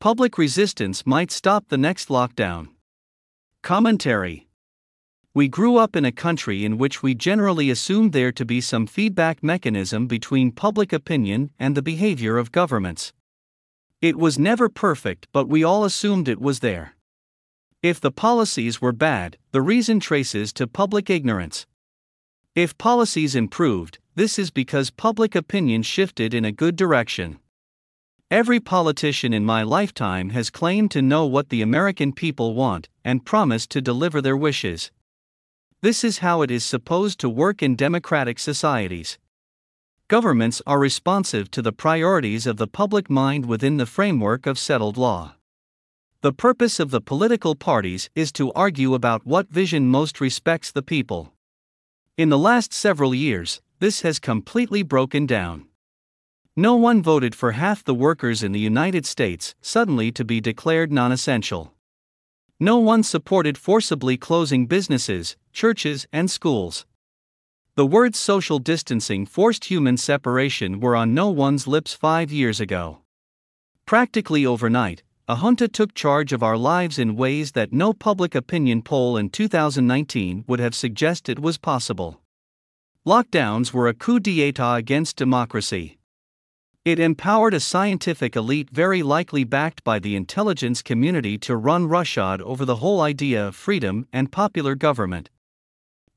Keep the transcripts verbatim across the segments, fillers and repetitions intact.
Public resistance might stop the next lockdown. Commentary. We grew up in a country in which we generally assumed there to be some feedback mechanism between public opinion and the behavior of governments. It was never perfect, but we all assumed it was there. If the policies were bad, the reason traces to public ignorance. If policies improved, this is because public opinion shifted in a good direction. Every politician in my lifetime has claimed to know what the American people want and promised to deliver their wishes. This is how it is supposed to work in democratic societies. Governments are responsive to the priorities of the public mind within the framework of settled law. The purpose of the political parties is to argue about what vision most respects the people. In the last several years, this has completely broken down. No one voted for half the workers in the United States suddenly to be declared non-essential. No one supported forcibly closing businesses, churches, and schools. The words social distancing forced human separation were on no one's lips five years ago. Practically overnight, a junta took charge of our lives in ways that no public opinion poll in two thousand nineteen would have suggested was possible. Lockdowns were a coup d'état against democracy. It empowered a scientific elite very likely backed by the intelligence community to run roughshod over the whole idea of freedom and popular government.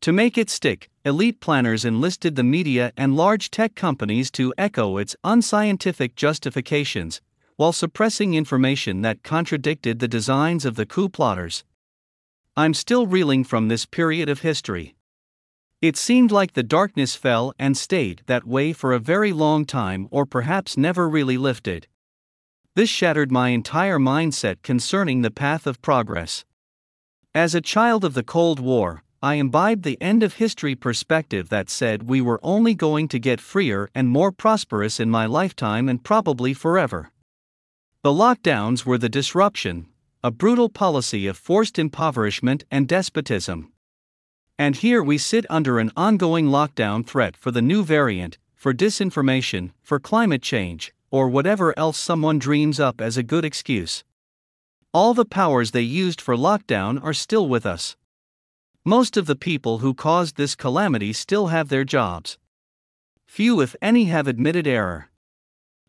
To make it stick, elite planners enlisted the media and large tech companies to echo its unscientific justifications, while suppressing information that contradicted the designs of the coup plotters. I'm still reeling from this period of history. It seemed like the darkness fell and stayed that way for a very long time, or perhaps never really lifted. This shattered my entire mindset concerning the path of progress. As a child of the Cold War, I imbibed the end of history perspective that said we were only going to get freer and more prosperous in my lifetime and probably forever. The lockdowns were the disruption, a brutal policy of forced impoverishment and despotism. And here we sit under an ongoing lockdown threat for the new variant, for disinformation, for climate change, or whatever else someone dreams up as a good excuse. All the powers they used for lockdown are still with us. Most of the people who caused this calamity still have their jobs. Few, if any, have admitted error.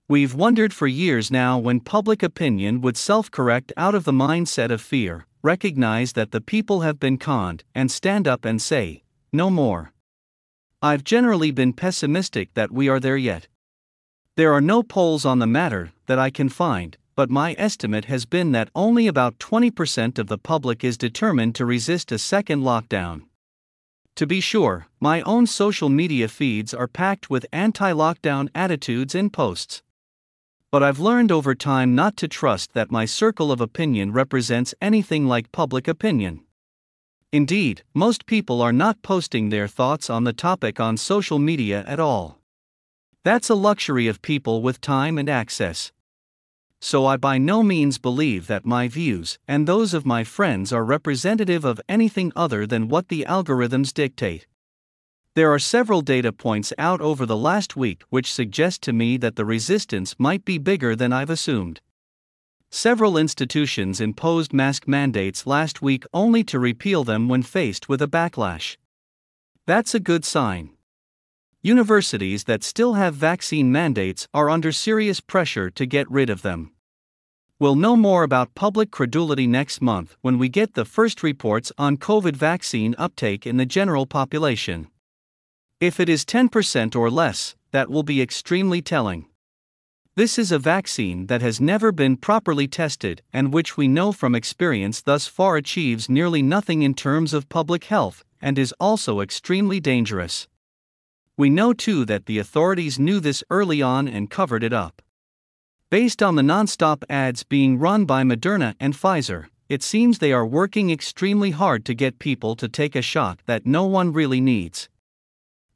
We've wondered for years now when public opinion would self-correct out of the mindset of fear, recognize that the people have been conned, and stand up and say, no more. I've generally been pessimistic that we are there yet. There are no polls on the matter that I can find, but my estimate has been that only about twenty percent of the public is determined to resist a second lockdown. To be sure, my own social media feeds are packed with anti-lockdown attitudes and posts. But I've learned over time not to trust that my circle of opinion represents anything like public opinion. Indeed, most people are not posting their thoughts on the topic on social media at all. That's a luxury of people with time and access. So I by no means believe that my views and those of my friends are representative of anything other than what the algorithms dictate. There are several data points out over the last week which suggest to me that the resistance might be bigger than I've assumed. Several institutions imposed mask mandates last week only to repeal them when faced with a backlash. That's a good sign. Universities that still have vaccine mandates are under serious pressure to get rid of them. We'll know more about public credulity next month when we get the first reports on COVID vaccine uptake in the general population. If it is ten percent or less, that will be extremely telling. This is a vaccine that has never been properly tested and which we know from experience thus far achieves nearly nothing in terms of public health and is also extremely dangerous. We know too that the authorities knew this early on and covered it up. Based on the non-stop ads being run by Moderna and Pfizer, it seems they are working extremely hard to get people to take a shot that no one really needs.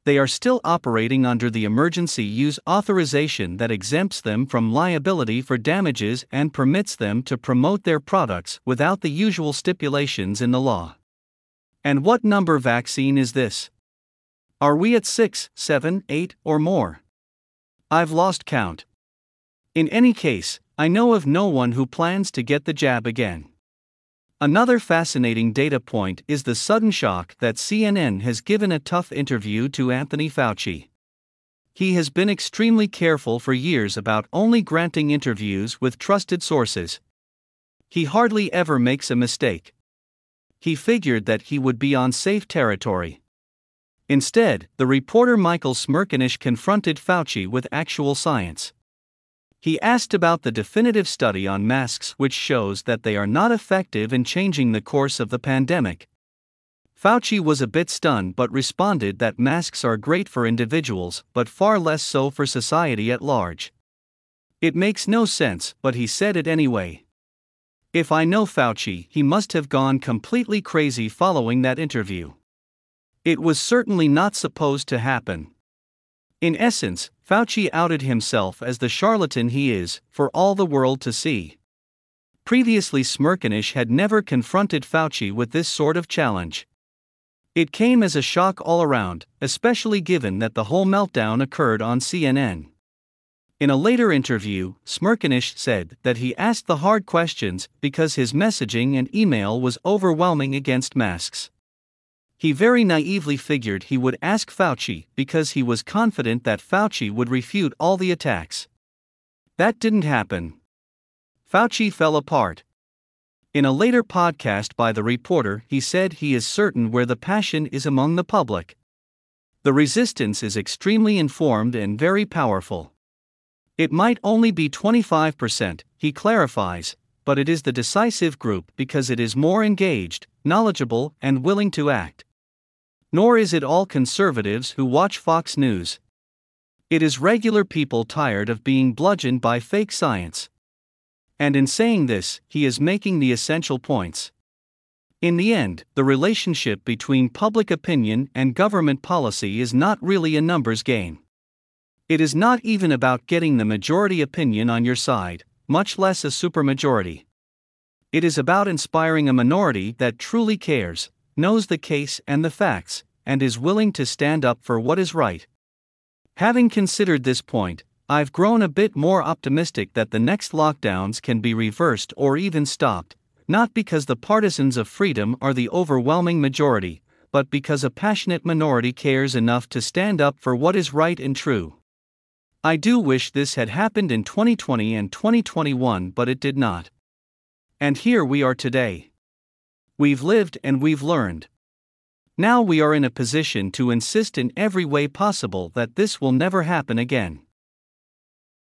They are still operating under the emergency use authorization that exempts them from liability for damages and permits them to promote their products without the usual stipulations in the law. And what number vaccine is this? Are we at six, seven, eight, or more? I've lost count. In any case, I know of no one who plans to get the jab again. Another fascinating data point is the sudden shock that C N N has given a tough interview to Anthony Fauci. He has been extremely careful for years about only granting interviews with trusted sources. He hardly ever makes a mistake. He figured that he would be on safe territory. Instead, the reporter Michael Smerconish confronted Fauci with actual science. He asked about the definitive study on masks which shows that they are not effective in changing the course of the pandemic. Fauci was a bit stunned but responded that masks are great for individuals but far less so for society at large. It makes no sense, but he said it anyway. If I know Fauci, he must have gone completely crazy following that interview. It was certainly not supposed to happen. In essence, Fauci outed himself as the charlatan he is, for all the world to see. Previously, Smerconish had never confronted Fauci with this sort of challenge. It came as a shock all around, especially given that the whole meltdown occurred on C N N. In a later interview, Smerconish said that he asked the hard questions because his messaging and email was overwhelming against masks. He very naively figured he would ask Fauci because he was confident that Fauci would refute all the attacks. That didn't happen. Fauci fell apart. In a later podcast by the reporter, he said he is certain where the passion is among the public. The resistance is extremely informed and very powerful. It might only be twenty-five percent, he clarifies, but it is the decisive group because it is more engaged, knowledgeable, and willing to act. Nor is it all conservatives who watch Fox News. It is regular people tired of being bludgeoned by fake science. And in saying this, he is making the essential points. In the end, the relationship between public opinion and government policy is not really a numbers game. It is not even about getting the majority opinion on your side, much less a supermajority. It is about inspiring a minority that truly cares, knows the case and the facts, and is willing to stand up for what is right. Having considered this point, I've grown a bit more optimistic that the next lockdowns can be reversed or even stopped, not because the partisans of freedom are the overwhelming majority, but because a passionate minority cares enough to stand up for what is right and true. I do wish this had happened in twenty twenty and twenty twenty-one, but it did not. And here we are today. We've lived and we've learned. Now we are in a position to insist in every way possible that this will never happen again.